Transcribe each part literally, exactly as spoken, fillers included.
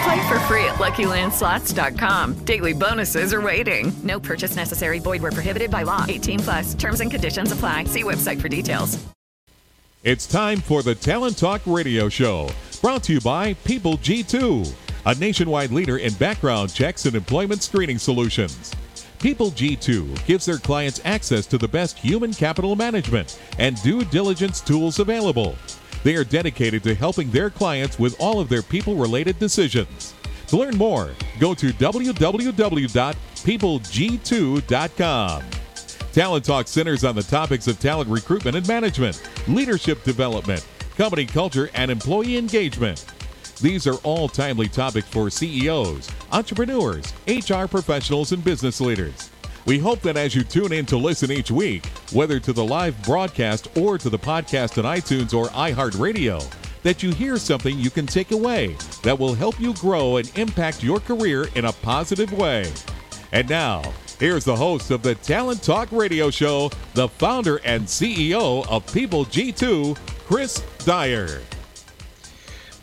Play for free at lucky land slots dot com. Daily bonuses are waiting. No purchase necessary. Void where prohibited by law. eighteen plus. Terms and conditions apply. See website for details. It's time for the Talent Talk Radio Show, brought to you by People G two, a nationwide leader in background checks and employment screening solutions. People G two gives their clients access to the best human capital management and due diligence tools available. They are dedicated to helping their clients with all of their people-related decisions. To learn more, go to w w w dot people g two dot com. Talent Talk centers on the topics of talent recruitment and management, leadership development, company culture, and employee engagement. These are all timely topics for C E Os, entrepreneurs, H R professionals, and business leaders. We hope that as you tune in to listen each week, whether to the live broadcast or to the podcast on iTunes or iHeartRadio, that you hear something you can take away that will help you grow and impact your career in a positive way. And now, here's the host of the Talent Talk Radio Show, the founder and C E O of People G two, Chris Dyer.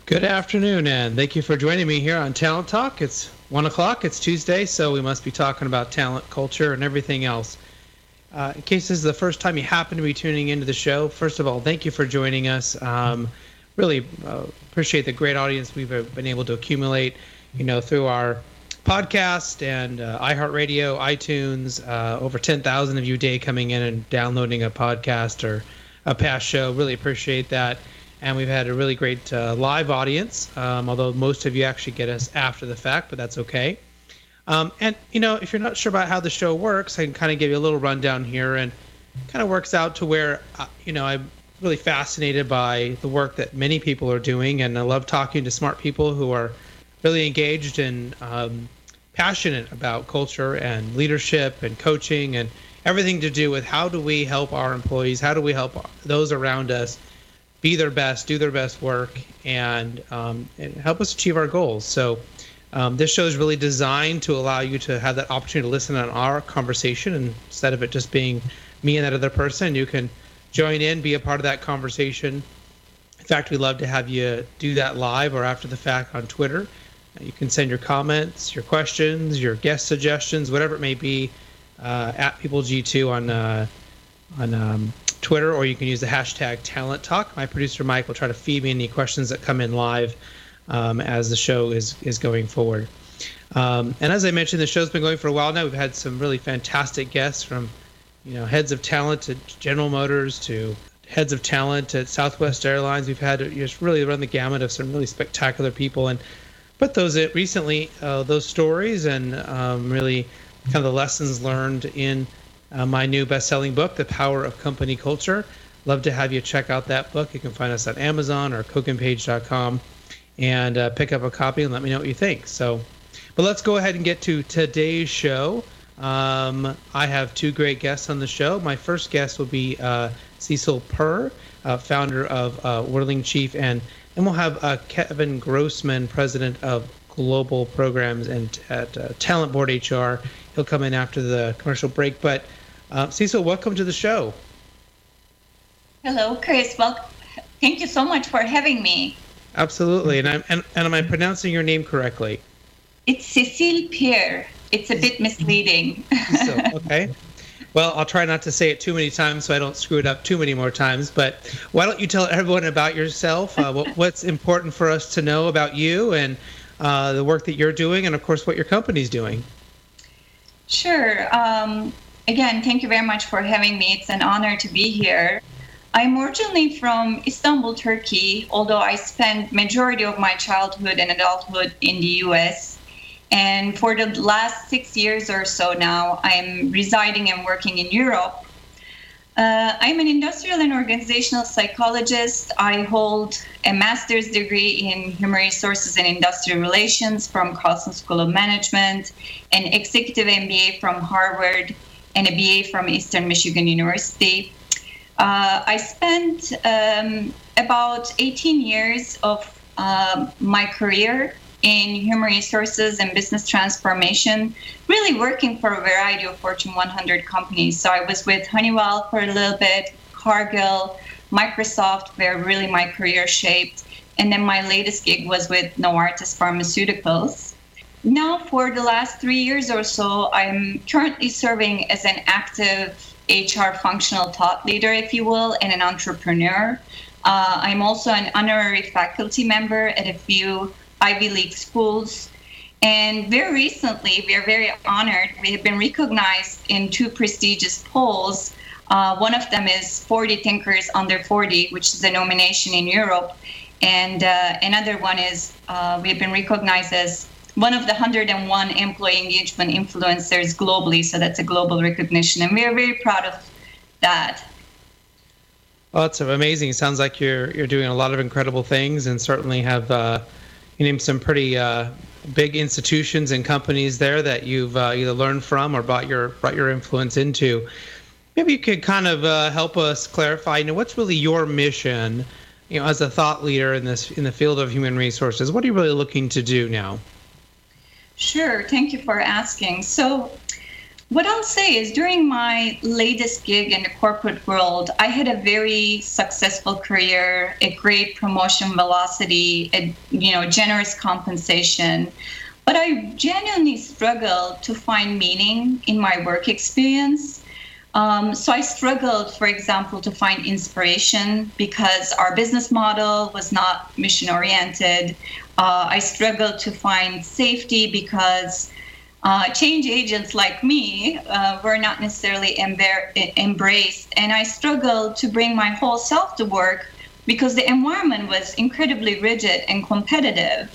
Good afternoon, and thank you for joining me here on Talent Talk. It's One o'clock, it's Tuesday, so we must be talking about talent, culture, and everything else. Uh, in case this is the first time you happen to be tuning into the show, first of all, thank you for joining us. Um, really uh, appreciate the great audience we've been able to accumulate, you know, through our podcast and uh, iHeartRadio, iTunes. Uh, over ten thousand of you a day coming in and downloading a podcast or a past show. Really appreciate that. And we've had a really great uh, live audience, um, although most of you actually get us after the fact, but that's okay. Um, and, you know, if you're not sure about how the show works, I can kind of give you a little rundown here, and kind of works out to where, uh, you know, I'm really fascinated by the work that many people are doing. And I love talking to smart people who are really engaged and um, passionate about culture and leadership and coaching and everything to do with how do we help our employees, how do we help those around us be their best, do their best work, and, um, and help us achieve our goals. So um, this show is really designed to allow you to have that opportunity to listen on our conversation instead of it just being me and that other person. You can join in, be a part of that conversation. In fact, we love to have you do that live or after the fact on Twitter. You can send your comments, your questions, your guest suggestions, whatever it may be, uh, at People G two on uh, on um, Twitter, or you can use the hashtag Talent Talk. My producer Mike will try to feed me any questions that come in live um, as the show is is going forward. Um, and as I mentioned, the show's been going for a while now. We've had some really fantastic guests, from you know heads of talent to General Motors to heads of talent at Southwest Airlines. We've had just really run the gamut of some really spectacular people. And but those recently uh, those stories and um, really kind of the lessons learned in Uh, my new best-selling book, The Power of Company Culture. Love to have you check out that book. You can find us on Amazon or cook and page dot com and uh, pick up a copy and let me know what you think. So, but let's go ahead and get to today's show. Um, I have two great guests on the show. My first guest will be uh, Cecile Pierre, uh, founder of uh, Whirling Chief, and then we'll have uh, Kevin Grossman, president of Global Programs and at uh, Talent Board H R. He'll come in after the commercial break, but Uh, Cecile, welcome to the show. Hello, Chris. Well, thank you so much for having me. Absolutely. And, I'm, and, and am I pronouncing your name correctly? It's Cecile Pierre. It's a bit misleading. So, okay. Well, I'll try not to say it too many times so I don't screw it up too many more times. But why don't you tell everyone about yourself, uh, what, what's important for us to know about you and uh, the work that you're doing and, of course, what your company's doing. Sure. Um Again, thank you very much for having me. It's an honor to be here. I'm originally from Istanbul, Turkey, although I spent majority of my childhood and adulthood in the U S. And for the last six years or so now, I'm residing and working in Europe. Uh, I'm an industrial and organizational psychologist. I hold a master's degree in human resources and industrial relations from Carlson School of Management, an executive M B A from Harvard, and a B A from Eastern Michigan University. Uh, I spent um, about eighteen years of uh, my career in human resources and business transformation, really working for a variety of Fortune one hundred companies. So I was with Honeywell for a little bit, Cargill, Microsoft, where really my career shaped. And then my latest gig was with Novartis Pharmaceuticals. Now for the last three years or so, I'm currently serving as an active H R functional thought leader, if you will, and an entrepreneur. Uh, I'm also an honorary faculty member at a few Ivy League schools. And very recently, we are very honored. We have been recognized in two prestigious polls. Uh, one of them is forty Thinkers Under forty, which is a nomination in Europe. And uh, another one is uh, we have been recognized as one of the one hundred one employee engagement influencers globally. So that's a global recognition. And we are very proud of that. Lots of amazing. Sounds like you're you're doing a lot of incredible things, and certainly have uh, you named some pretty uh, big institutions and companies there that you've uh, either learned from or brought your brought your influence into. Maybe you could kind of uh, help us clarify, you know, what's really your mission, you know, as a thought leader in this in the field of human resources. What are you really looking to do now? Sure. Thank you for asking. So what I'll say is during my latest gig in the corporate world, I had a very successful career, a great promotion velocity, a, you know, generous compensation. But I genuinely struggled to find meaning in my work experience. Um, so I struggled, for example, to find inspiration because our business model was not mission-oriented. Uh, I struggled to find safety because uh, change agents like me uh, were not necessarily embar- embraced. And I struggled to bring my whole self to work because the environment was incredibly rigid and competitive.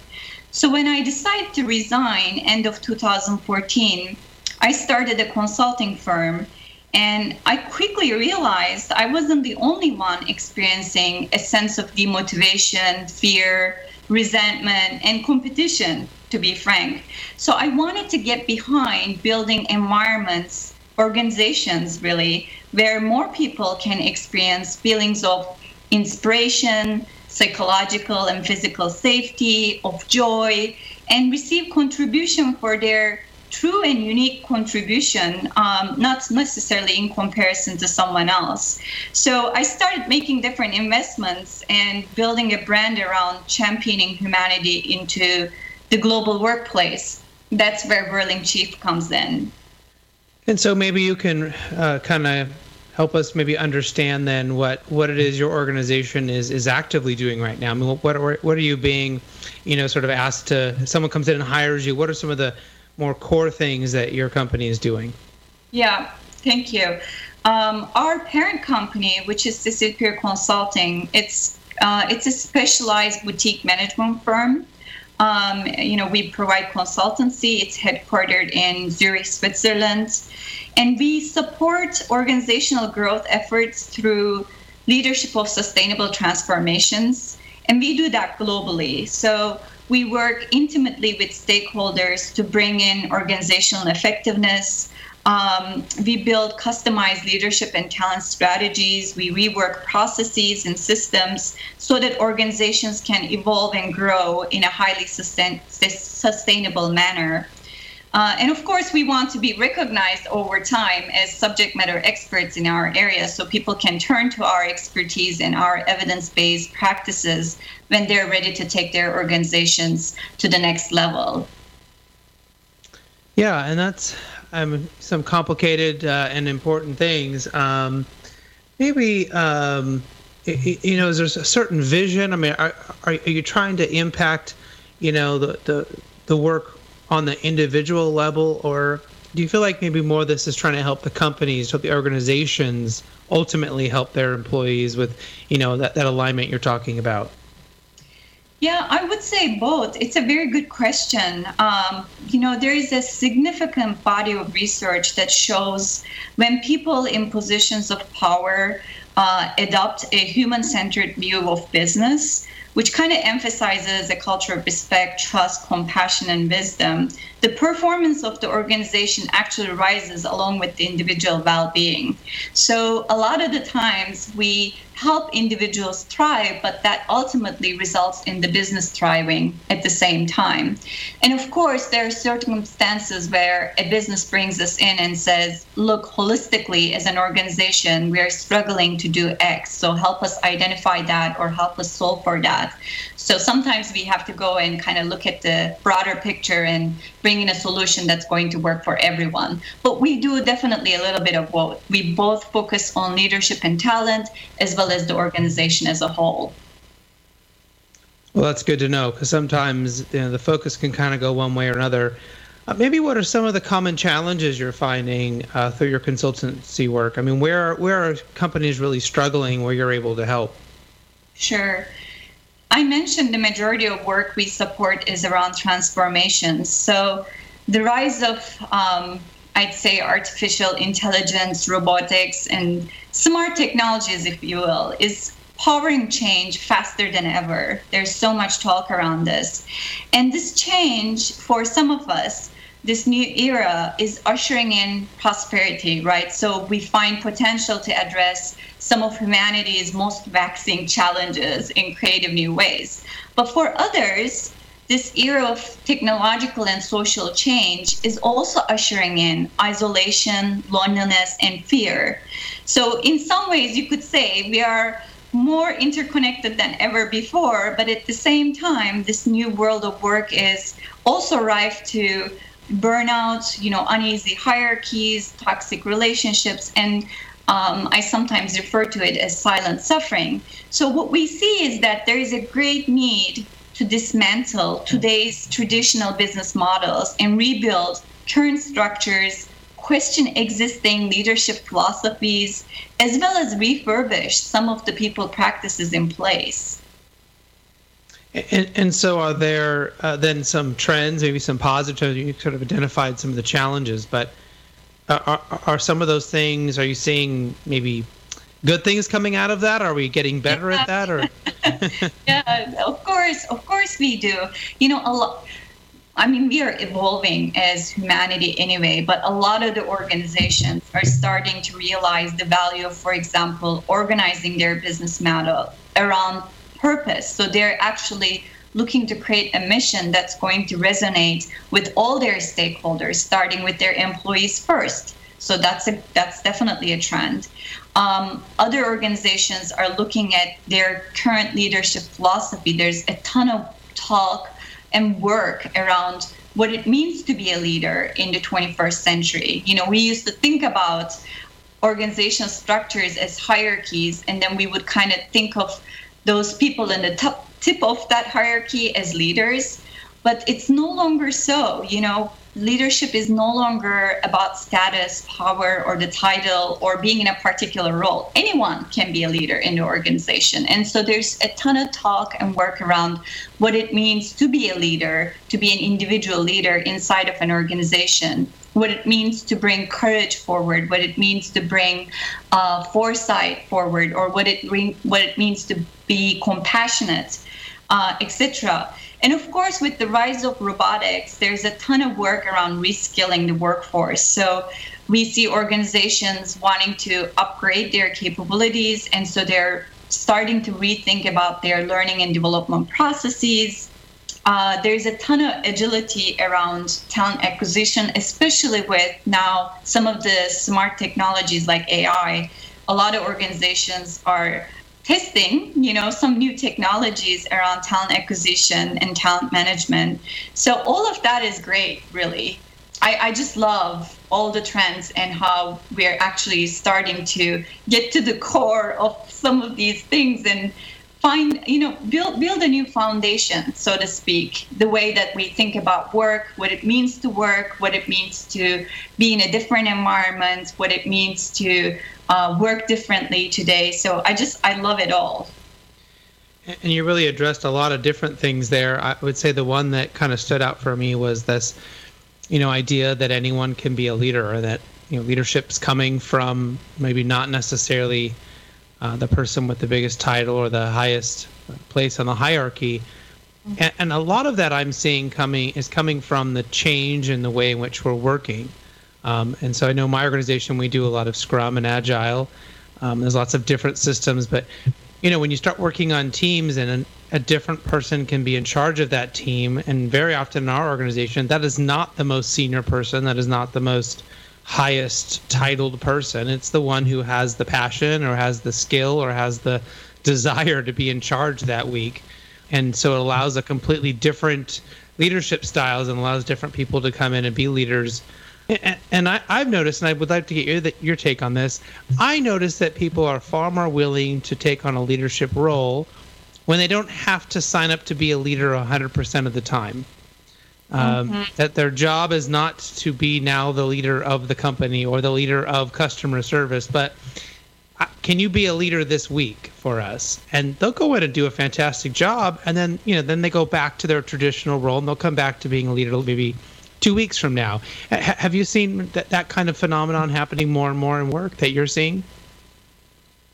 So when I decided to resign end of two thousand fourteen, I started a consulting firm. And I quickly realized I wasn't the only one experiencing a sense of demotivation, fear, resentment, and competition, to be frank. So I wanted to get behind building environments, organizations really, where more people can experience feelings of inspiration, psychological and physical safety, of joy, and receive contribution for their true and unique contribution, um, not necessarily in comparison to someone else. So I started making different investments and building a brand around championing humanity into the global workplace. That's where Whirling Chief comes in. And so maybe you can uh, kind of help us maybe understand then what, what it is your organization is is actively doing right now. I mean, what are, what are you being, you know, sort of asked to, someone comes in and hires you, what are some of the more core things that your company is doing? Yeah, thank you. Um, our parent company, which is Cecile Pierre Consulting, it's uh, it's a specialized boutique management firm. Um, you know, we provide consultancy. It's headquartered in Zurich, Switzerland, and we support organizational growth efforts through leadership of sustainable transformations, and we do that globally. So we work intimately with stakeholders to bring in organizational effectiveness. Um, we build customized leadership and talent strategies. We rework processes and systems so that organizations can evolve and grow in a highly sustain- sustainable manner. Uh, and of course, we want to be recognized over time as subject matter experts in our area so people can turn to our expertise and our evidence-based practices when they're ready to take their organizations to the next level. Yeah, and that's um, some complicated uh, and important things. Um, maybe, um, you know, is there a certain vision? I mean, are, are you trying to impact, you know, the, the, the work on the individual level, or Do you feel like maybe more of this is trying to help the companies, help the organizations ultimately help their employees with, you know, that, that alignment you're talking about? Yeah, I would say both. It's a very good question. Um, you know, there is a significant body of research that shows when people in positions of power uh, adopt a human-centered view of business, which kind of emphasizes a culture of respect, trust, compassion, and wisdom, the performance of the organization actually rises along with the individual well-being. So a lot of the times we help individuals thrive, but that ultimately results in the business thriving at the same time. And of course, there are circumstances where a business brings us in and says, look, holistically, as an organization, we are struggling to do X, so help us identify that or help us solve for that. So sometimes we have to go and kind of look at the broader picture and bring in a solution that's going to work for everyone. But we do definitely a little bit of both. We both focus on leadership and talent, as well as the organization as a whole. Well, that's good to know, because sometimes, you know, the focus can kind of go one way or another. Uh, maybe what are some of the common challenges you're finding uh, through your consultancy work? I mean, where where are companies really struggling where you're able to help? Sure. I mentioned the majority of work we support is around transformations. So the rise of, um, I'd say, artificial intelligence, robotics, and smart technologies, if you will, is powering change faster than ever. There's so much talk around this. And this change, for some of us, this new era is ushering in prosperity, right? So we find potential to address some of humanity's most vexing challenges in creative new ways. But for others, this era of technological and social change is also ushering in isolation, loneliness, and fear. So in some ways, you could say we are more interconnected than ever before, but at the same time, this new world of work is also rife to burnout, you know, uneasy hierarchies, toxic relationships, and um, I sometimes refer to it as silent suffering. So what we see is that there is a great need to dismantle today's traditional business models and rebuild current structures, question existing leadership philosophies, as well as refurbish some of the people practices in place. And, and so are there uh, then some trends, maybe some positives? You sort of identified some of the challenges, but are, are some of those things, are you seeing maybe good things coming out of that? Are we getting better yeah. at that? Or Yeah, of course. Of course we do. You know, a lot. I mean, we are evolving as humanity anyway, but a lot of the organizations are starting to realize the value of, for example, organizing their business model around purpose. So they're actually looking to create a mission that's going to resonate with all their stakeholders, starting with their employees first. So that's a, that's definitely a trend. Um, other organizations are looking at their current leadership philosophy. There's a ton of talk and work around what it means to be a leader in the twenty-first century. You know, we used to think about organizational structures as hierarchies, and then we would kind of think of those people in the top tip of that hierarchy as leaders, but it's no longer so. You know, leadership is no longer about status, power, or the title, or being in a particular role. Anyone can be a leader in the organization. And so there's a ton of talk and work around what it means to be a leader, to be an individual leader inside of an organization, what it means to bring courage forward, what it means to bring uh, foresight forward, or what it re- what it means to be compassionate, uh, et cetera. And of course, with the rise of robotics, there's a ton of work around reskilling the workforce. So we see organizations wanting to upgrade their capabilities, and so they're starting to rethink about their learning and development processes. Uh, there's a ton of agility around talent acquisition, especially with now some of the smart technologies like A I. A lot of organizations are testing, you know, some new technologies around talent acquisition and talent management. So all of that is great, really. I, I just love all the trends and how we're actually starting to get to the core of some of these things and find, you know, build build a new foundation, so to speak, the way that we think about work, what it means to work, what it means to be in a different environment, what it means to uh, work differently today. So I just, I love it all. And you really addressed a lot of different things there. I would say the one that kind of stood out for me was this, you know, idea that anyone can be a leader, or that, you know, leadership's coming from maybe not necessarily uh, the person with the biggest title or the highest place on the hierarchy. And, and a lot of that I'm seeing coming is coming from the change in the way in which we're working. Um, and so I know my organization, we do a lot of Scrum and Agile. Um, there's lots of different systems, but you know, when you start working on teams and an, a different person can be in charge of that team, and very often in our organization, that is not the most senior person, that is not the most highest titled person. It's the one who has the passion or has the skill or has the desire to be in charge that week. And so it allows a completely different leadership styles and allows different people to come in and be leaders. And, and I, I've noticed, and I would like to get your, the, your take on this, I noticed that people are far more willing to take on a leadership role when they don't have to sign up to be a leader one hundred percent of the time. Um, mm-hmm. That their job is not to be now the leader of the company or the leader of customer service, but uh, can you be a leader this week for us? And they'll go in and do a fantastic job, and then, you know, then they go back to their traditional role, and they'll come back to being a leader maybe two weeks from now. Have you seen that, that kind of phenomenon happening more and more in work that you're seeing?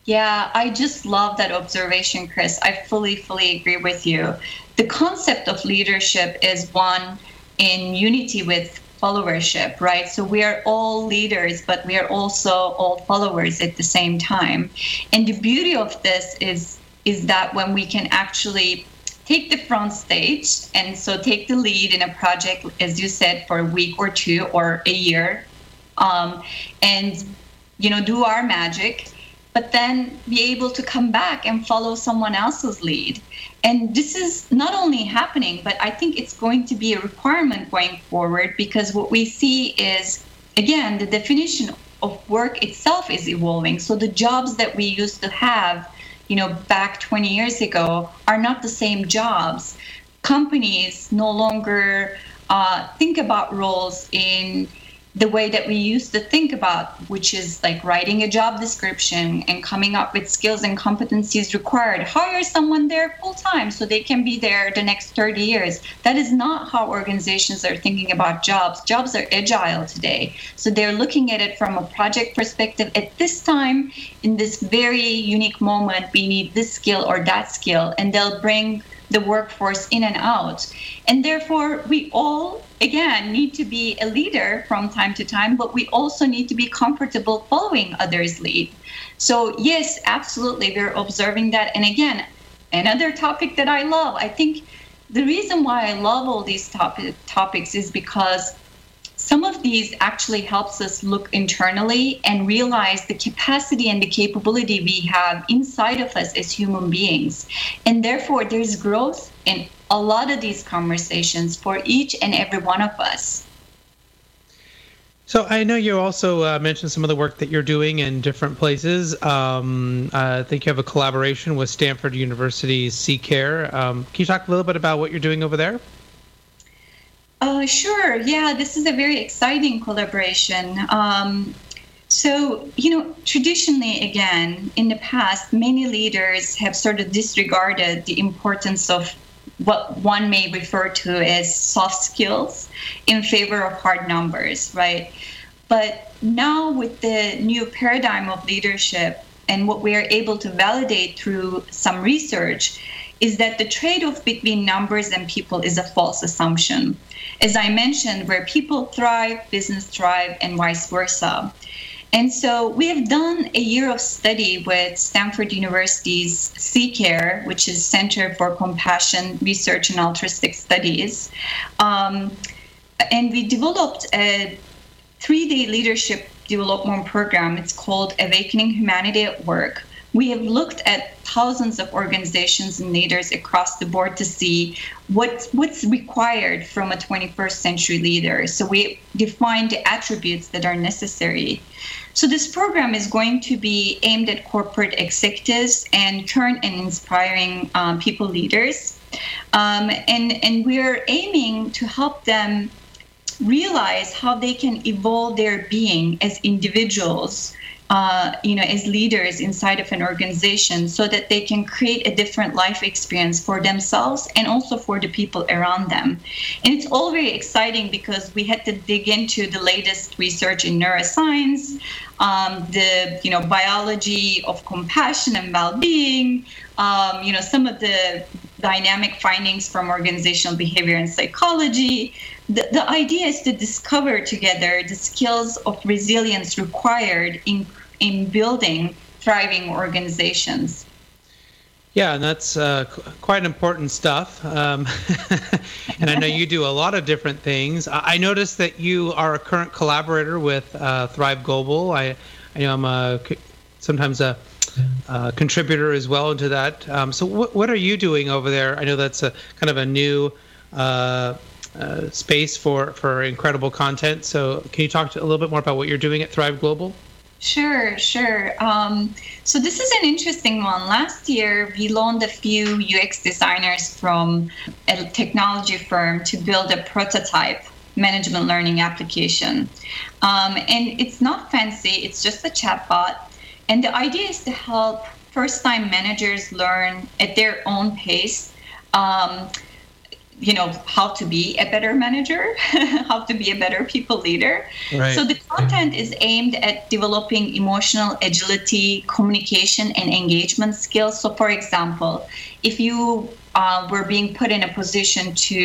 Yeah, I just love that observation, Chris. I fully, fully agree with you. The concept of leadership is one in unity with followership, right? So we are all leaders, but we are also all followers at the same time. And the beauty of this is, is that when we can actually take the front stage, and so take the lead in a project, as you said, for a week or two or a year, um, and, you know, do our magic, but then be able to come back and follow someone else's lead. And this is not only happening, but I think it's going to be a requirement going forward, because what we see is, again, the definition of work itself is evolving. So the jobs that we used to have, you know, back twenty years ago are not the same jobs. Companies no longer uh, think about roles in the way that we used to think about, which is like writing a job description and coming up with skills and competencies required. Hire someone there full time so they can be there the next thirty years. That is not how organizations are thinking about jobs. Jobs are agile today. So they're looking at it from a project perspective. At this time, in this very unique moment, we need this skill or that skill, and they'll bring the workforce in and out. And therefore, we all, again, need to be a leader from time to time, but we also need to be comfortable following others' lead. So yes, absolutely, we're observing that. And again, another topic that I love, I think the reason why I love all these top- topics is because some of these actually helps us look internally and realize the capacity and the capability we have inside of us as human beings. And therefore, there's growth in a lot of these conversations for each and every one of us. So I know you also uh, mentioned some of the work that you're doing in different places. Um, I think you have a collaboration with Stanford University's C CARE. Um, can you talk a little bit about what you're doing over there? Uh, sure. Yeah, this is a very exciting collaboration. Um, so, you know, traditionally, again, in the past, many leaders have sort of disregarded the importance of what one may refer to as soft skills in favor of hard numbers, right? But now with the new paradigm of leadership and what we are able to validate through some research is that the trade-off between numbers and people is a false assumption. As I mentioned, where people thrive, business thrive, and vice versa. And so we have done a year of study with Stanford University's C CARE, which is Center for Compassion Research and Altruistic Studies. Um, and we developed a three-day leadership development program. It's called Awakening Humanity at Work, We have looked at thousands of organizations and leaders across the board to see what, what's required from a twenty-first century leader. So we define the attributes that are necessary. So this program is going to be aimed at corporate executives and current and inspiring um, people leaders. Um, and, and we're aiming to help them realize how they can evolve their being as individuals, Uh, you know, as leaders inside of an organization, so that they can create a different life experience for themselves and also for the people around them. And it's all very exciting because we had to dig into the latest research in neuroscience, um, the, you know, biology of compassion and well-being, um, you know, some of the dynamic findings from organizational behavior and psychology. The, the idea is to discover together the skills of resilience required in in building thriving organizations. Yeah, and that's uh, quite important stuff. Um, and I know you do a lot of different things. I noticed that you are a current collaborator with uh, Thrive Global. I, I know I'm a, sometimes a uh, contributor as well into that. Um, so what what are you doing over there? I know that's a kind of a new Uh, Uh, space for, for incredible content. So can you talk to, a little bit more about what you're doing at Thrive Global? Sure, sure. Um, so this is an interesting one. Last year, we loaned a few U X designers from a technology firm to build a prototype management learning application. Um, and it's not fancy. It's just a chatbot. And the idea is to help first-time managers learn at their own pace, um, you know, how to be a better manager, how to be a better people leader. Right. So the content is aimed at developing emotional agility, communication, and engagement skills. So for example, if you uh, were being put in a position to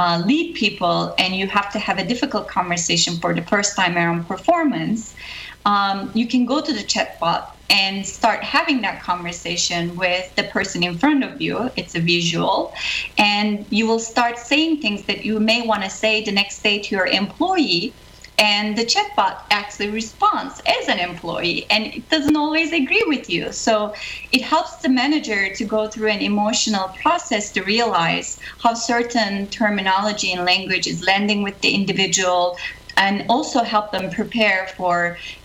uh, lead people and you have to have a difficult conversation for the first time around performance, um, you can go to the chatbot and start having that conversation with the person in front of you. It's a visual. And you will start saying things that you may want to say the next day to your employee. And the chatbot actually responds as an employee, and it doesn't always agree with you. So it helps the manager to go through an emotional process to realize how certain terminology and language is landing with the individual, and also help them prepare for,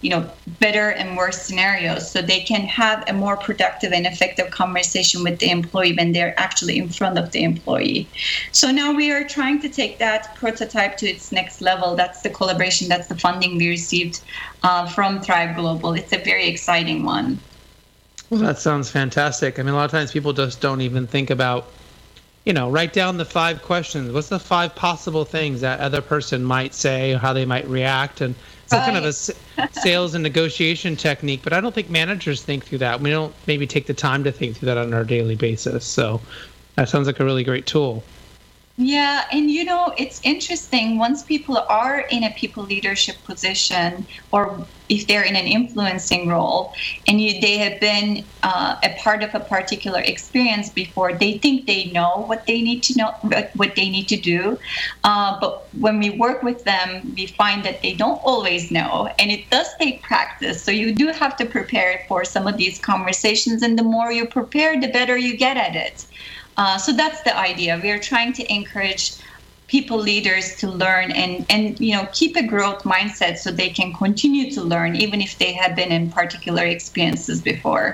you know, better and worse scenarios, so they can have a more productive and effective conversation with the employee when they're actually in front of the employee. So now we are trying to take that prototype to its next level. That's the collaboration, that's the funding we received uh, from Thrive Global. It's a very exciting one. Well, that sounds fantastic. I mean, a lot of times people just don't even think about, you know, write down the five questions. What's the five possible things that other person might say, how they might react, and some right. kind of a sales and negotiation technique. But I don't think managers think through that. We don't maybe take the time to think through that on our daily basis. So that sounds like a really great tool. Yeah, and you know, it's interesting. Once people are in a people leadership position, or if they're in an influencing role, and you, they have been uh, a part of a particular experience before, they think they know what they need to know, what they need to do. Uh, but when we work with them, we find that they don't always know, and it does take practice. So you do have to prepare for some of these conversations, and the more you prepare, the better you get at it. Uh, so that's the idea. We are trying to encourage people leaders to learn and, and, you know, keep a growth mindset so they can continue to learn, even if they have been in particular experiences before.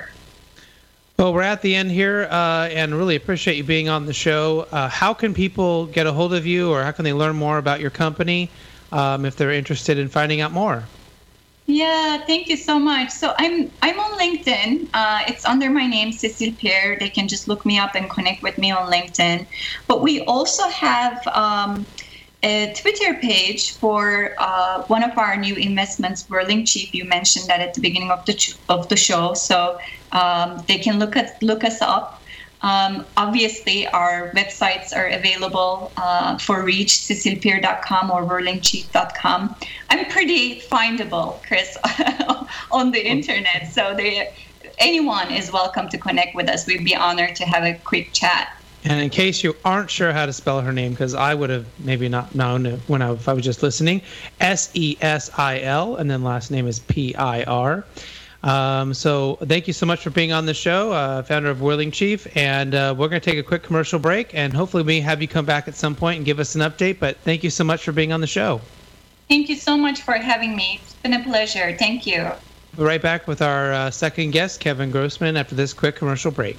Well, we're at the end here, uh, and really appreciate you being on the show. Uh, how can people get a hold of you, or how can they learn more about your company um, if they're interested in finding out more? Yeah, thank you so much. So I'm I'm on LinkedIn. Uh, it's under my name, Cecile Pierre. They can just look me up and connect with me on LinkedIn. But we also have um, a Twitter page for uh, one of our new investments, Whirling Chief. You mentioned that at the beginning of the ch- of the show, so um, they can look at look us up. Um, obviously, our websites are available uh, for reach, cecile peer dot com or whirling cheek dot com. I'm pretty findable, Chris, on the internet, so they, anyone is welcome to connect with us. We'd be honored to have a quick chat. And in case you aren't sure how to spell her name, because I would have maybe not known when I, if I was just listening, S E S I L, and then last name is P I R. Um, so thank you so much for being on the show, uh, founder of Whirling Chief. And uh, we're going to take a quick commercial break, and hopefully we have you come back at some point and give us an update. But thank you so much for being on the show. Thank you so much for having me. It's been a pleasure. Thank you. We'll be right back with our uh, second guest, Kevin Grossman, after this quick commercial break.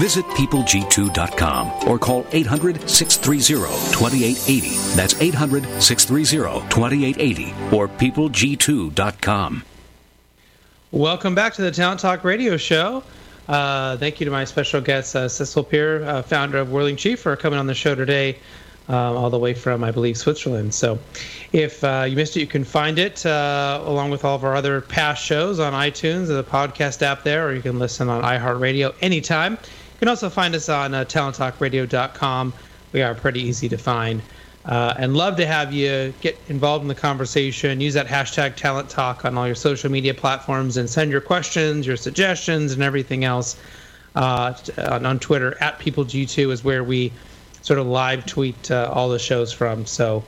Visit people g two dot com or call eight hundred, six three zero, two eight eight zero. That's eight hundred, six three zero, two eight eight zero or people g two dot com. Welcome back to the Talent Talk Radio Show. Uh, thank you to my special guest, uh, Cecile Pierre, uh, founder of Whirling Chief, for coming on the show today. Um, all the way from, I believe, Switzerland. So if uh, you missed it, you can find it uh, along with all of our other past shows on iTunes, the podcast app there, or you can listen on iHeartRadio anytime. You can also find us on uh, talent talk radio dot com. We are pretty easy to find. Uh, and love to have you get involved in the conversation. Use that hashtag Talent Talk on all your social media platforms and send your questions, your suggestions, and everything else. Uh, on Twitter, at People G two is where we sort of live tweet uh, all the shows from. So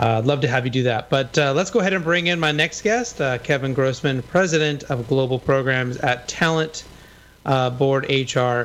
uh, I'd love to have you do that. But uh, let's go ahead and bring in my next guest, uh, Kevin Grossman, President of Global Programs at Talent uh, Board H R.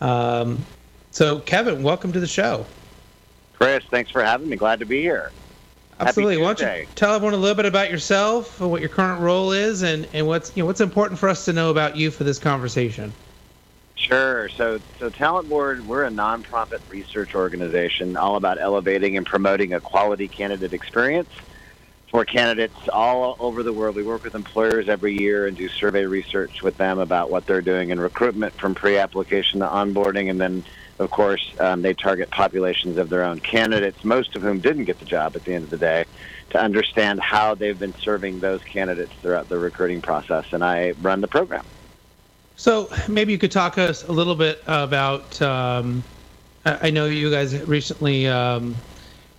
Um, so, Kevin, welcome to the show. Chris, thanks for having me. Glad to be here. Absolutely. Why don't you tell everyone a little bit about yourself, what your current role is, and, and what's you know what's important for us to know about you for this conversation. Sure. So, so Talent Board, we're a nonprofit research organization all about elevating and promoting a quality candidate experience for candidates all over the world. We work with employers every year and do survey research with them about what they're doing in recruitment from pre-application to onboarding. And then, of course, um, they target populations of their own candidates, most of whom didn't get the job at the end of the day, to understand how they've been serving those candidates throughout the recruiting process. And I run the program. So maybe you could talk to us a little bit about, um, I know you guys recently, um,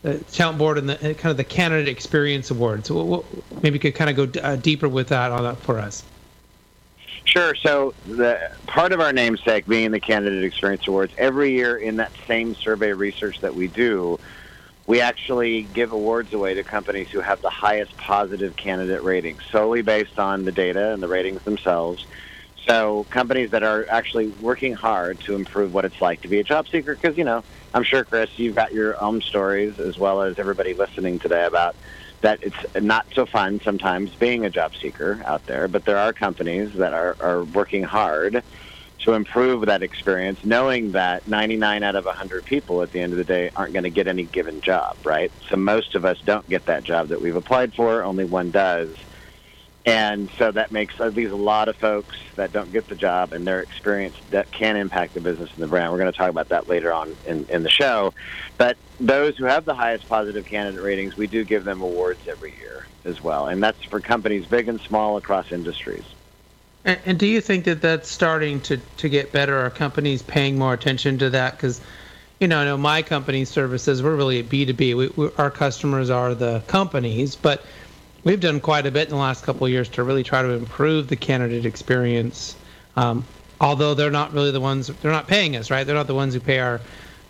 the Talent Board and the kind of the Candidate Experience Awards. So we'll, maybe you could kind of go d- uh, deeper with that on that for us. Sure. So the part of our namesake being the Candidate Experience Awards, every year in that same survey research that we do, we actually give awards away to companies who have the highest positive candidate ratings, solely based on the data and the ratings themselves. So companies that are actually working hard to improve what it's like to be a job seeker, because, you know, I'm sure, Chris, you've got your own stories as well as everybody listening today about that it's not so fun sometimes being a job seeker out there. But there are companies that are, are working hard to improve that experience, knowing that ninety-nine out of one hundred people at the end of the day aren't going to get any given job, right? So most of us don't get that job that we've applied for. Only one does. And so that makes at least a lot of folks that don't get the job, and their experience that can impact the business and the brand. We're going to talk about that later on in, in the show. But those who have the highest positive candidate ratings, we do give them awards every year as well. And that's for companies big and small across industries. And, and do you think that that's starting to, to get better? Are companies paying more attention to that? Because, you know, I know my company services, we're really a B two B. We, we, our customers are the companies, but we've done quite a bit in the last couple of years to really try to improve the candidate experience, um, although they're not really the ones, they're not paying us, right? They're not the ones who pay our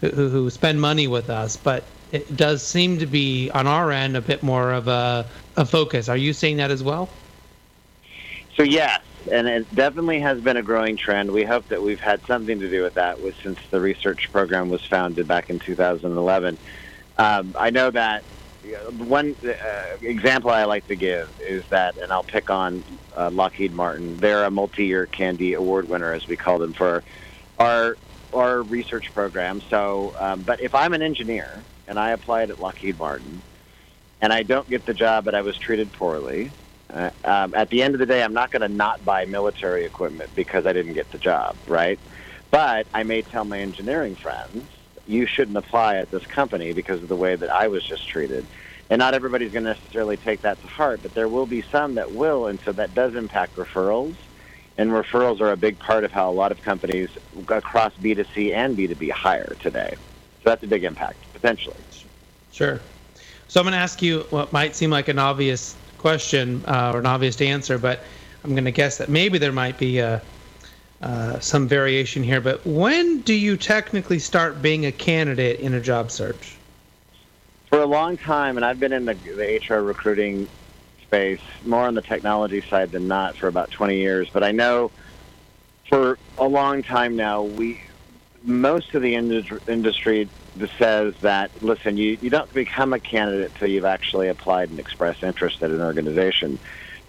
who, who spend money with us, but it does seem to be on our end a bit more of a, a focus. Are you seeing that as well? So yes, and it definitely has been a growing trend. We hope that we've had something to do with that was since the research program was founded back in two thousand eleven. Um, I know that one uh, example I like to give is that, and I'll pick on uh, Lockheed Martin. They're a multi-year Candy Award winner, as we call them, for our our research program. So, um, but if I'm an engineer and I applied at Lockheed Martin and I don't get the job, but I was treated poorly, Uh, um, at the end of the day, I'm not going to not buy military equipment because I didn't get the job, right? But I may tell my engineering friends, you shouldn't apply at this company because of the way that I was just treated. And not everybody's going to necessarily take that to heart, but there will be some that will, and so that does impact referrals. And referrals are a big part of how a lot of companies across B two C and B two B hire today. So that's a big impact, potentially. Sure. So I'm going to ask you what might seem like an obvious question uh, or an obvious answer, but I'm going to guess that maybe there might be uh, uh, some variation here. But when do you technically start being a candidate in a job search? For a long time, and I've been in the, the H R recruiting space more on the technology side than not for about twenty years. But I know for a long time now, we most of the indus- industry. That says that, listen, you, you don't become a candidate until you've actually applied and expressed interest at an organization.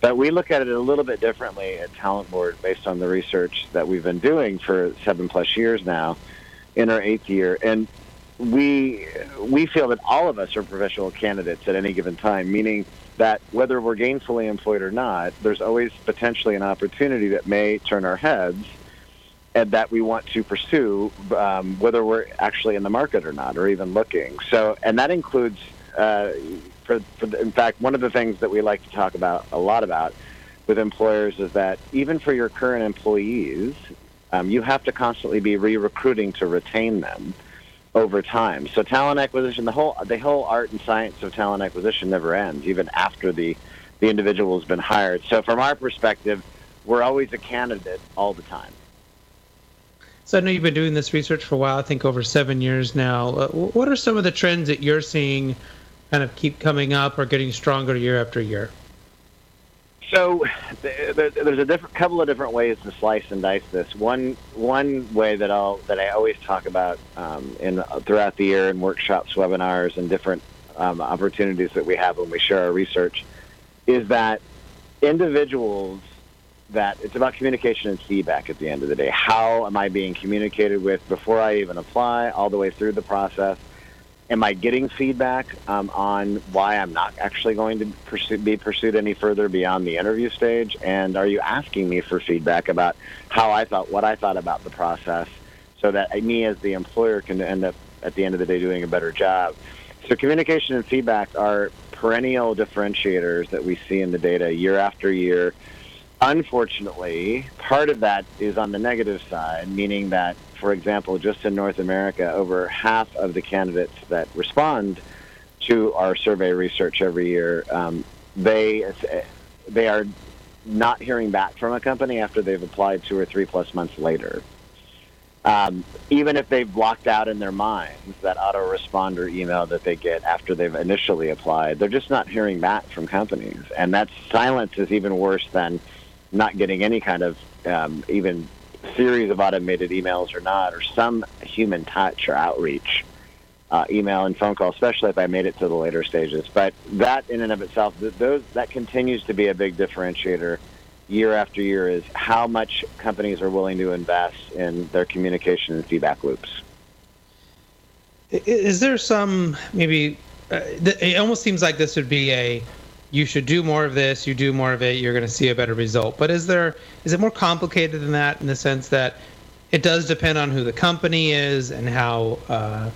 But we look at it a little bit differently at Talent Board based on the research that we've been doing for seven plus years now, in our eighth year. And we we feel that all of us are professional candidates at any given time, meaning that whether we're gainfully employed or not, there's always potentially an opportunity that may turn our heads and that we want to pursue, um, whether we're actually in the market or not, or even looking. So, and that includes, uh, for, for the, in fact, one of the things that we like to talk about a lot about with employers is that even for your current employees, um, you have to constantly be re-recruiting to retain them over time. So, talent acquisition, the whole the whole art and science of talent acquisition never ends, even after the the individual has been hired. So, from our perspective, we're always a candidate all the time. So I know you've been doing this research for a while, I think over seven years now. Uh, what are some of the trends that you're seeing kind of keep coming up or getting stronger year after year? So there's a different, couple of different ways to slice and dice this. One one way that, I'll, that I always talk about um, in throughout the year in workshops, webinars, and different um, opportunities that we have when we share our research is that individuals that it's about communication and feedback at the end of the day. How am I being communicated with before I even apply, all the way through the process? Am I getting feedback um, on why I'm not actually going to pursue, be pursued any further beyond the interview stage? And are you asking me for feedback about how I thought, what I thought about the process, so that me as the employer can end up at the end of the day doing a better job? So communication and feedback are perennial differentiators that we see in the data year after year. Unfortunately, part of that is on the negative side, meaning that, for example, just in North America, over half of the candidates that respond to our survey research every year, um, they they are not hearing back from a company after they've applied two or three plus months later. Um, even if they've blocked out in their minds that autoresponder email that they get after they've initially applied, they're just not hearing back from companies. And that silence is even worse than not getting any kind of um, even series of automated emails or not, or some human touch or outreach, uh, email and phone call, especially if I made it to the later stages. But that in and of itself, th- those that continues to be a big differentiator year after year is how much companies are willing to invest in their communication and feedback loops. Is there some, maybe, uh, it almost seems like this would be a, you should do more of this, you do more of it, you're going to see a better result. But is there, is it more complicated than that in the sense that it does depend on who the company is and how, uh,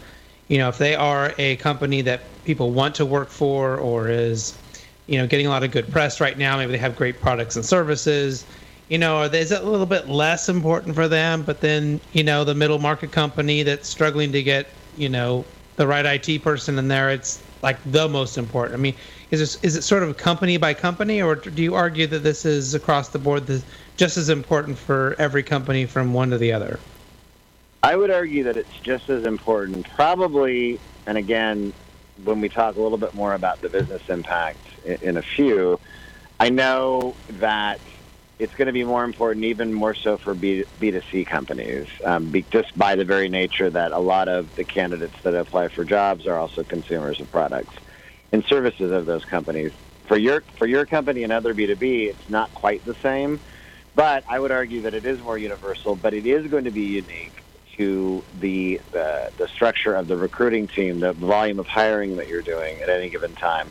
you know, if they are a company that people want to work for or is, you know, getting a lot of good press right now, maybe they have great products and services, you know, are they, is it a little bit less important for them? But then, you know, the middle market company that's struggling to get, you know, the right I T person in there, it's like the most important. I mean, is this, is it sort of company by company, or do you argue that this is across the board, the, just as important for every company from one to the other? I would argue that it's just as important, probably, and again, when we talk a little bit more about the business impact in, in a few, I know that it's going to be more important, even more so for B, B2C companies, um, be, just by the very nature that a lot of the candidates that apply for jobs are also consumers of products and services of those companies. For your for your company and other B two B, it's not quite the same, but I would argue that it is more universal, but it is going to be unique to the the, the structure of the recruiting team, the volume of hiring that you're doing at any given time,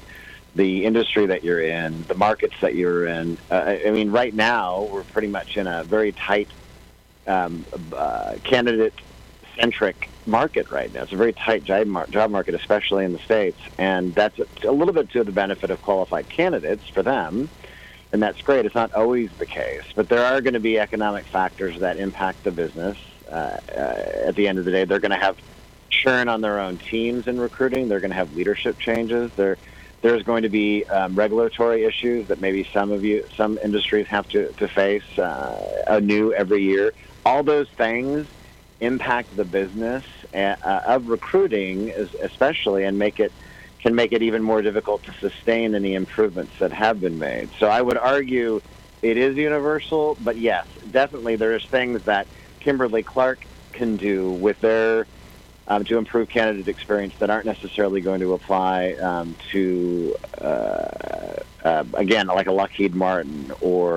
the industry that you're in, the markets that you're in. Uh, I mean, right now, we're pretty much in a very tight um, uh, candidate-centric market right now. It's a very tight job market, especially in the States. And that's a little bit to the benefit of qualified candidates for them. And that's great. It's not always the case. But there are going to be economic factors that impact the business. Uh, uh, at the end of the day, they're going to have churn on their own teams in recruiting. They're going to have leadership changes. They're There's going to be um, regulatory issues that maybe some of you, some industries have to, to face uh, anew every year. All those things impact the business and, uh, of recruiting, especially, and make it can make it even more difficult to sustain any improvements that have been made. So I would argue it is universal, but yes, definitely there is things that Kimberly Clark can do with their Um, to improve candidate experience that aren't necessarily going to apply um, to, uh, uh, again, like a Lockheed Martin or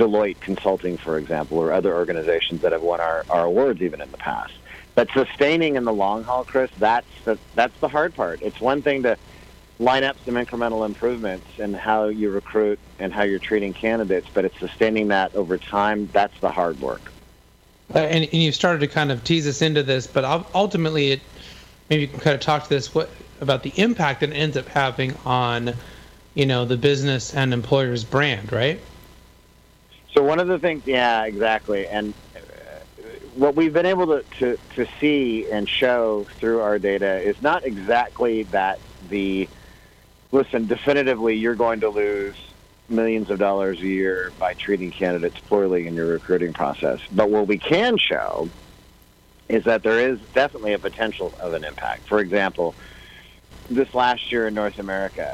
Deloitte Consulting, for example, or other organizations that have won our, our awards even in the past. But sustaining in the long haul, Chris, that's the, that's the hard part. It's one thing to line up some incremental improvements in how you recruit and how you're treating candidates, but it's sustaining that over time. That's the hard work. Uh, and, and you've started to kind of tease us into this, but ultimately, it, maybe you can kind of talk to this what about the impact it ends up having on, you know, the business and employer's brand, right? So one of the things, yeah, exactly. And what we've been able to, to, to see and show through our data is not exactly that the, listen, definitively you're going to lose millions of dollars a year by treating candidates poorly in your recruiting process. But what we can show is that there is definitely a potential of an impact. For example, this last year in North America,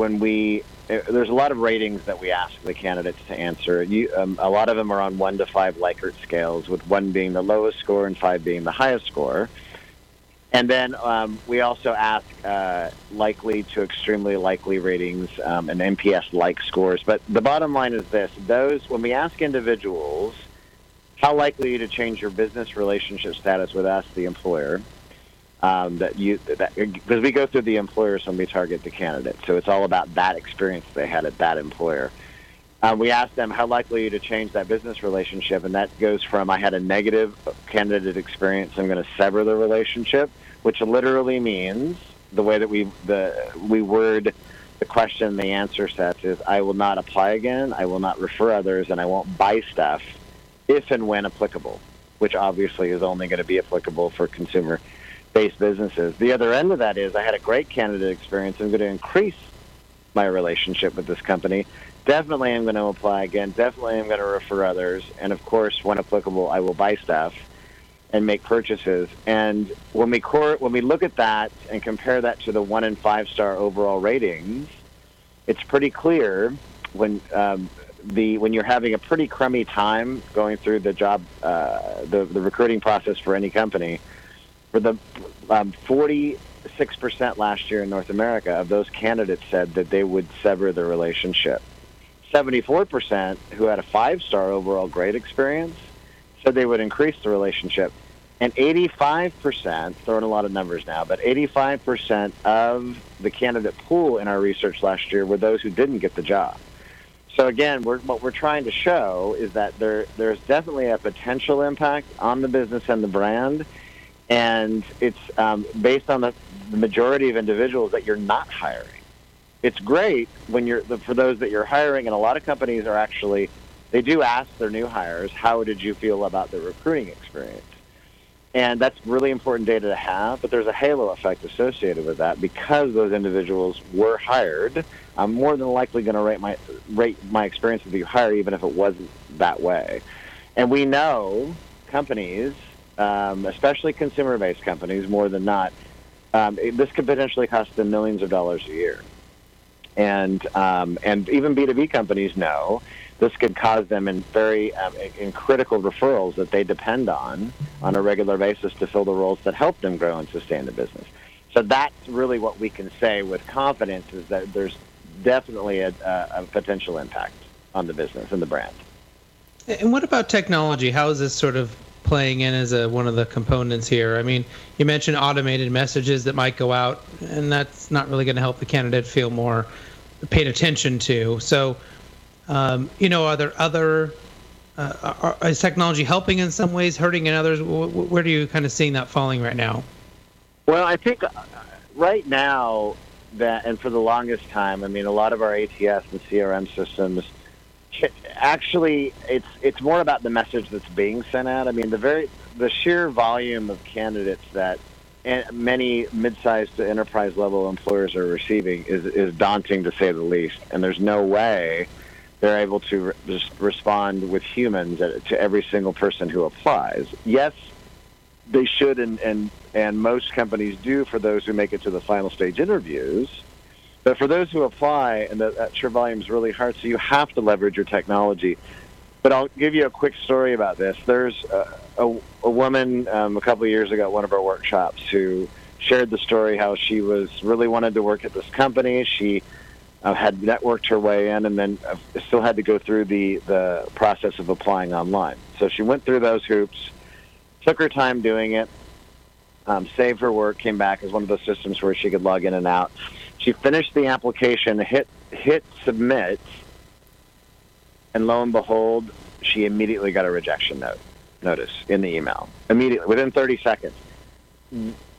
when we, there's a lot of ratings that we ask the candidates to answer. You, um, a lot of them are on one to five Likert scales, with one being the lowest score and five being the highest score. And then um, we also ask uh, likely to extremely likely ratings um, and M P S-like scores. But the bottom line is this. Those, when we ask individuals, how likely are you to change your business relationship status with us, the employer, um, that you that because we go through the employers when we target the candidate. So it's all about that experience they had at that employer. Uh, we asked them, how likely are you to change that business relationship? And that goes from, I had a negative candidate experience, I'm going to sever the relationship, which literally means the way that we the we word the question, the answer sets is, I will not apply again, I will not refer others, and I won't buy stuff if and when applicable, which obviously is only going to be applicable for consumer-based businesses. The other end of that is, I had a great candidate experience, I'm going to increase my relationship with this company. Definitely I'm going to apply again. Definitely I'm going to refer others. And, of course, when applicable, I will buy stuff and make purchases. And when we cor- when we look at that and compare that to the one and five-star overall ratings, it's pretty clear when um, the when you're having a pretty crummy time going through the job, uh, the, the recruiting process for any company, for the um, forty six percent last year in North America of those candidates said that they would sever the relationship. seventy-four percent who had a five-star overall grade experience said they would increase the relationship. And eighty-five percent, throwing a lot of numbers now, but eighty-five percent of the candidate pool in our research last year were those who didn't get the job. So again, we're, what we're trying to show is that there there's definitely a potential impact on the business and the brand. And it's um, based on the, the majority of individuals that you're not hiring. It's great when you're the, for those that you're hiring, and a lot of companies are actually, they do ask their new hires, how did you feel about the recruiting experience? And that's really important data to have, but there's a halo effect associated with that because those individuals were hired. I'm more than likely going to rate my rate my experience with you higher, even if it wasn't that way. And we know companies um, especially consumer-based companies more than not, um, it, this could potentially cost them millions of dollars a year. And um, and even B two B companies know this could cause them in very um, in critical referrals that they depend on on a regular basis to fill the roles that help them grow and sustain the business. So that's really what we can say with confidence, is that there's definitely a, a potential impact on the business and the brand. And what about technology? How is this sort of playing in as a, one of the components here? I mean, you mentioned automated messages that might go out, and that's not really going to help the candidate feel more paid attention to. So, um, you know, are there other, uh, are, is technology helping in some ways, hurting in others? Where do you kind of seeing that falling right now? Well, I think right now that, and for the longest time, I mean, a lot of our A T S and C R M systems, actually, it's it's more about the message that's being sent out. I mean, the very the sheer volume of candidates that many mid-sized to enterprise-level employers are receiving is, is daunting, to say the least. And there's no way they're able to re- respond with humans to every single person who applies. Yes, they should, and, and, and most companies do for those who make it to the final stage interviews. But for those who apply, and that, that sheer volume is really hard, so you have to leverage your technology. But I'll give you a quick story about this. There's a, a, a woman um, a couple of years ago at one of our workshops who shared the story how she was really wanted to work at this company. She uh, had networked her way in, and then uh, still had to go through the, the process of applying online. So she went through those hoops, took her time doing it, um, saved her work, came back as one of those systems where she could log in and out. She finished the application, hit hit submit, and lo and behold, she immediately got a rejection note, notice in the email. Immediately, within thirty seconds.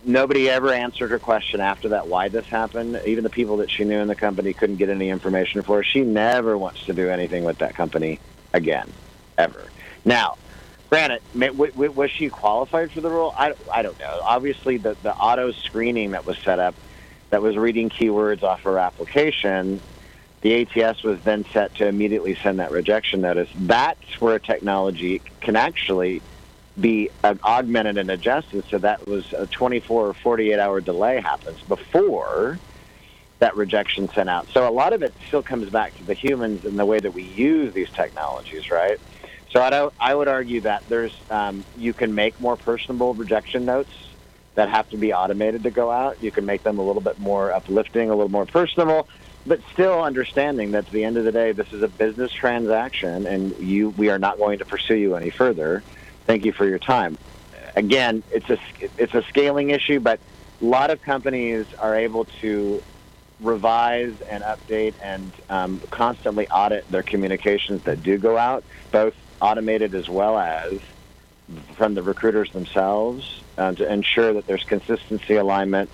Nobody ever answered her question after that, why this happened. Even the people that she knew in the company couldn't get any information for her. She never wants to do anything with that company again, ever. Now, granted, was she qualified for the role? I, I don't know. Obviously, the, the auto screening that was set up that was reading keywords off her application, the A T S was then set to immediately send that rejection notice. That's where technology can actually be augmented and adjusted, so that was a twenty-four or forty-eight hour delay happens before that rejection sent out. So a lot of it still comes back to the humans and the way that we use these technologies, right? So I, don't, I would argue that there's um, you can make more personable rejection notes that have to be automated to go out. You can make them a little bit more uplifting, a little more personal, but still understanding that at the end of the day, this is a business transaction, and you we are not going to pursue you any further. Thank you for your time. Again, it's a, it's a scaling issue, but a lot of companies are able to revise and update and um, constantly audit their communications that do go out, both automated as well as from the recruiters themselves, uh, to ensure that there's consistency, alignment,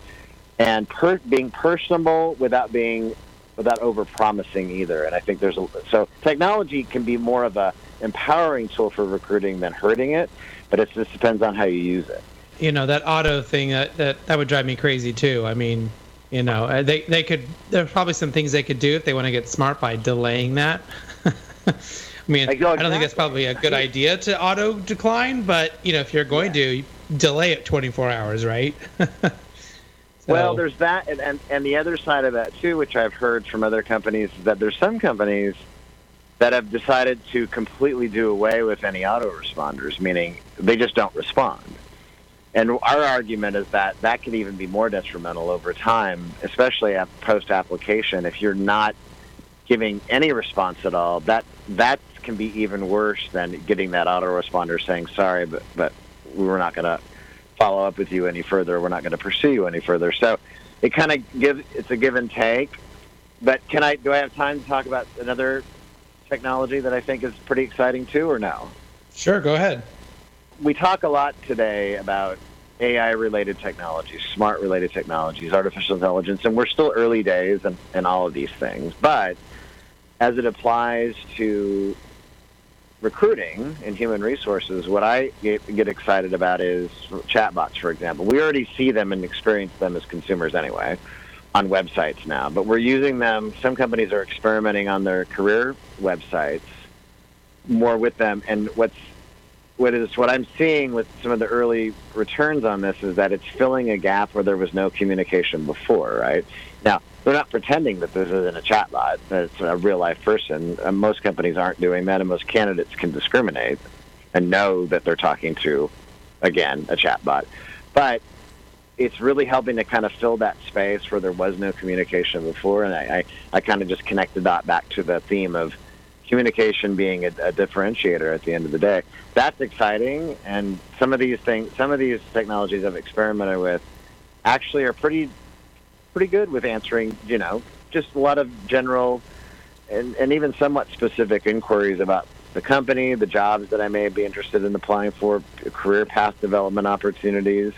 and per- being personable without being without over-promising either. And I think there's a so technology can be more of a empowering tool for recruiting than hurting it, but it just depends on how you use it. You know, that auto thing that that, that would drive me crazy too. I mean, you know, they they could there's probably some things they could do if they want to get smart by delaying that. I mean, I don't think that's probably a good idea to auto decline, but, you know, if you're going yeah. to, you delay it twenty-four hours, right? so. Well, there's that, and, and, and the other side of that, too, which I've heard from other companies, is that there's some companies that have decided to completely do away with any autoresponders, meaning they just don't respond. And our argument is that that could even be more detrimental over time, especially at post-application. If you're not giving any response at all, that that can be even worse than getting that autoresponder saying, sorry, but, but we were not going to follow up with you any further. We're not going to pursue you any further. So it kind of gives, it's a give and take. But can I, do I have time to talk about another technology that I think is pretty exciting too, or no? Sure, go ahead. We talk a lot today about A I-related technologies, smart-related technologies, artificial intelligence, and we're still early days in, in all of these things. But as it applies to recruiting and human resources, what I get, get excited about is chatbots, for example. We already see them and experience them as consumers anyway on websites now, but we're using them. Some companies are experimenting on their career websites more with them, and what's what is what I'm seeing with some of the early returns on this is that it's filling a gap where there was no communication before, right? Now, they're not pretending that this isn't a chatbot, that it's a real-life person. And most companies aren't doing that, and most candidates can discriminate and know that they're talking to, again, a chatbot. But it's really helping to kind of fill that space where there was no communication before, and I, I, I kind of just connected that back to the theme of communication being a, a differentiator at the end of the day. That's exciting, and some of these things, some of these technologies I've experimented with actually are pretty pretty good with answering, you know, just a lot of general and, and even somewhat specific inquiries about the company, the jobs that I may be interested in applying for, career path development opportunities.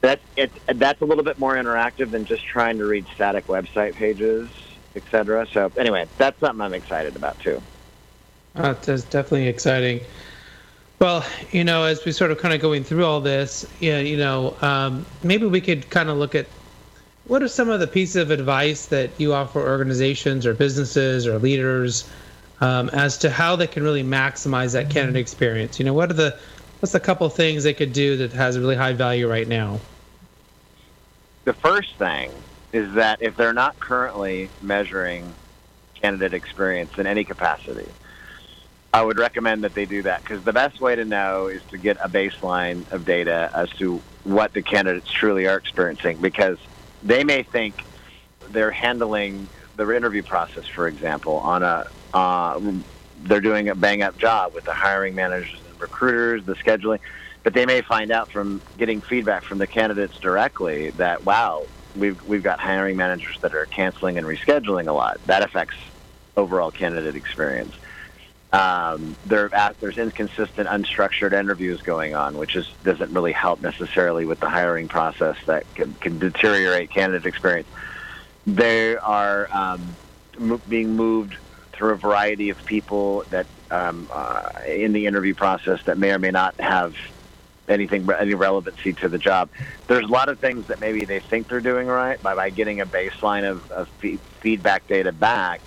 That's, it, that's a little bit more interactive than just trying to read static website pages, et cetera. So anyway, that's something I'm excited about too. Uh, that's definitely exciting. Well, you know, as we sort of kind of going through all this, yeah, you know, um, maybe we could kind of look at what are some of the pieces of advice that you offer organizations or businesses or leaders um, as to how they can really maximize that candidate experience. You know, what are the what's a couple things they could do that has a really high value right now? The first thing is that if they're not currently measuring candidate experience in any capacity, I would recommend that they do that, because the best way to know is to get a baseline of data as to what the candidates truly are experiencing, because they may think they're handling their interview process, for example, on a uh, they're doing a bang-up job with the hiring managers and recruiters, the scheduling, but they may find out from getting feedback from the candidates directly that, wow, We've we've got hiring managers that are canceling and rescheduling a lot. That affects overall candidate experience. Um, there there's inconsistent, unstructured interviews going on, which is doesn't really help necessarily with the hiring process. That can, can deteriorate candidate experience. They are um, m- being moved through a variety of people that um, uh, in the interview process that may or may not have anything, any relevancy to the job. There's a lot of things that maybe they think they're doing right, but by getting a baseline of, of f- feedback data back,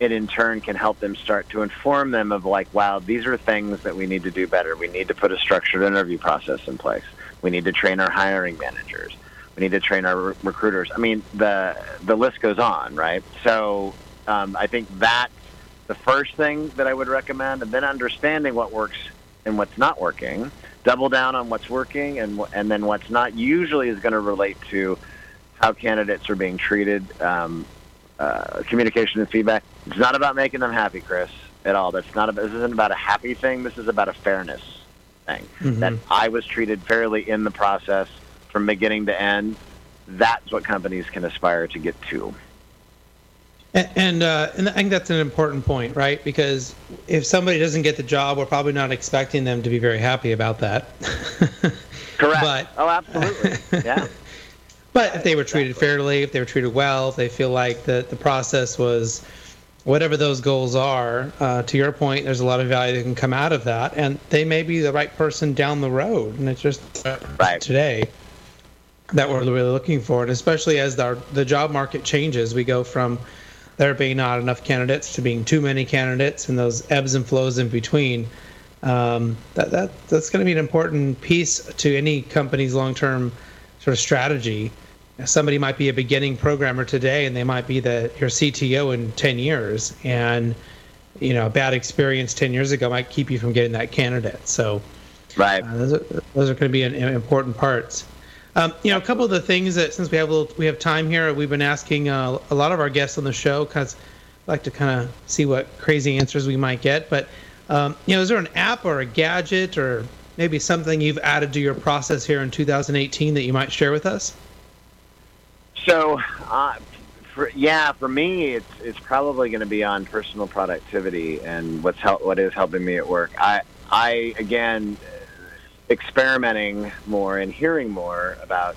it in turn can help them start to inform them of like, wow, these are things that we need to do better. We need to put a structured interview process in place. We need to train our hiring managers. We need to train our re- recruiters. I mean, the the list goes on, right? So um, I think that's the first thing that I would recommend, and then understanding what works and what's not working. Double down on what's working, and and then what's not usually is going to relate to how candidates are being treated, um, uh, communication and feedback. It's not about making them happy, Chris, at all. That's not. This isn't about a happy thing. This is about a fairness thing. Mm-hmm. That I was treated fairly in the process from beginning to end. That's what companies can aspire to get to. And and, uh, and I think that's an important point, right? Because if somebody doesn't get the job, we're probably not expecting them to be very happy about that. Correct. But, oh, absolutely. Yeah. But if they were treated exactly. fairly, if they were treated well, if they feel like the, the process was whatever those goals are, uh, to your point, there's a lot of value that can come out of that. And they may be the right person down the road. And it's just right. today that we're really looking for. And especially as the, the job market changes, we go from there being not enough candidates to being too many candidates, and those ebbs and flows in between. Um, that that that's going to be an important piece to any company's long-term sort of strategy. Somebody might be a beginning programmer today, and they might be the your C T O in ten years. And you know, a bad experience ten years ago might keep you from getting that candidate. So, right, uh, those are, those are going to be an, an important parts. Um, you know, a couple of the things that, since we have a little, we have time here, we've been asking uh, a lot of our guests on the show, because I like to kind of see what crazy answers we might get. But, um, you know, is there an app or a gadget or maybe something you've added to your process here in two thousand eighteen that you might share with us? So, uh, for, yeah, for me, it's it's probably going to be on personal productivity and what's help, what is helping me at work. I, I again... experimenting more and hearing more about,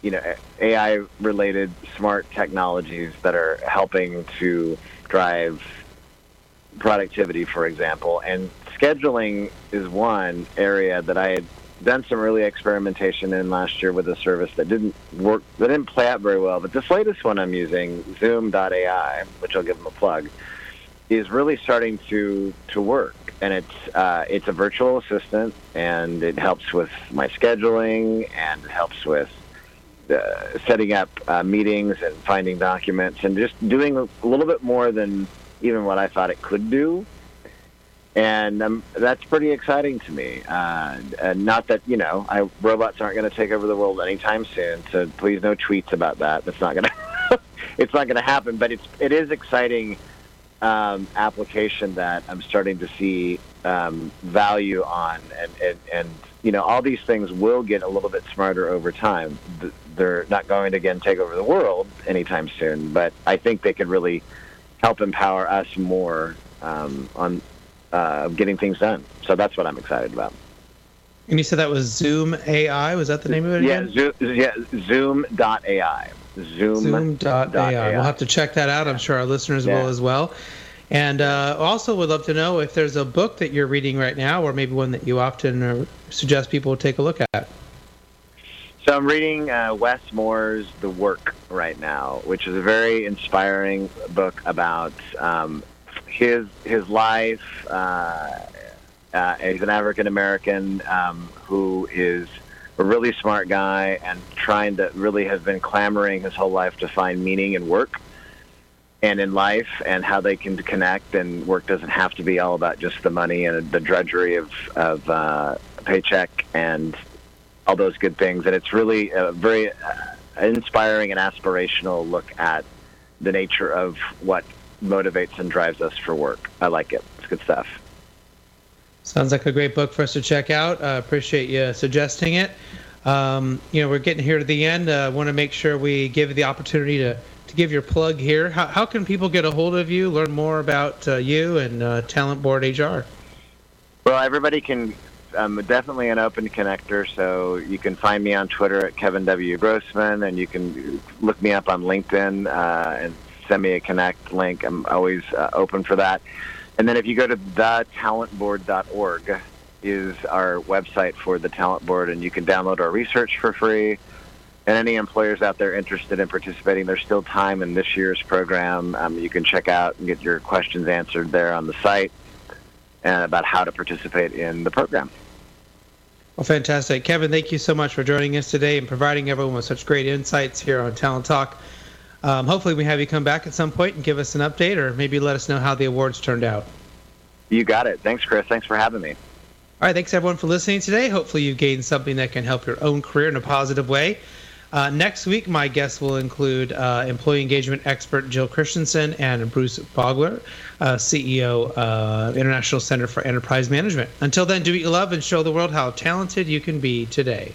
you know, A I-related smart technologies that are helping to drive productivity, for example. And scheduling is one area that I had done some early experimentation in last year with a service that didn't work, that didn't play out very well. But this latest one I'm using, Zoom dot A I, which I'll give them a plug, is really starting to to work. And it's uh, it's a virtual assistant, and it helps with my scheduling, and it helps with uh, setting up uh, meetings and finding documents, and just doing a little bit more than even what I thought it could do. And um, that's pretty exciting to me. Uh, and not that, you know, I, robots aren't going to take over the world anytime soon, so please no tweets about that. That's not going to it's not going to happen. But it's it is exciting. Um, application that I'm starting to see um, value on, and, and and you know, all these things will get a little bit smarter over time. They're not going to again take over the world anytime soon, but I think they could really help empower us more um, on uh, getting things done. So that's what I'm excited about. And you said that was Zoom dot A I? Was that the name of it again? Yeah, Zoom, yeah, Zoom dot A I. Zoom dot A I. We'll have to check that out. I'm sure our listeners yeah. will as well. And uh, also would love to know if there's a book that you're reading right now, or maybe one that you often suggest people take a look at. So I'm reading uh, Wes Moore's The Work right now, which is a very inspiring book about um, his his life. Uh, uh, he's an African-American um, who is a really smart guy and trying to really has been clamoring his whole life to find meaning in work and in life and how they can connect, and work doesn't have to be all about just the money and the drudgery of, of uh, paycheck and all those good things. And it's really a very inspiring and aspirational look at the nature of what motivates and drives us for work. I like it. It's good stuff. Sounds like a great book for us to check out. I uh, appreciate you suggesting it. Um, you know, we're getting here to the end. I uh, want to make sure we give you the opportunity to, to give your plug here. How, how can people get a hold of you, learn more about uh, you and uh, Talent Board H R? Well, everybody can. I'm definitely an open connector, so you can find me on Twitter at Kevin W. Grossman, and you can look me up on LinkedIn uh, and send me a connect link. I'm always uh, open for that. And then if you go to the talent board dot org is our website for the Talent Board, and you can download our research for free. And any employers out there interested in participating, there's still time in this year's program. Um, you can check out and get your questions answered there on the site and about how to participate in the program. Well, fantastic. Kevin, thank you so much for joining us today and providing everyone with such great insights here on Talent Talk. Um, hopefully we have you come back at some point and give us an update, or maybe let us know how the awards turned out. You got it. Thanks, Chris. Thanks for having me. All right. Thanks, everyone, for listening today. Hopefully you gained something that can help your own career in a positive way. Uh, next week, my guests will include uh, employee engagement expert Jill Christensen and Bruce Bogler, uh, C E O of uh, International Center for Enterprise Management. Until then, do what you love and show the world how talented you can be today.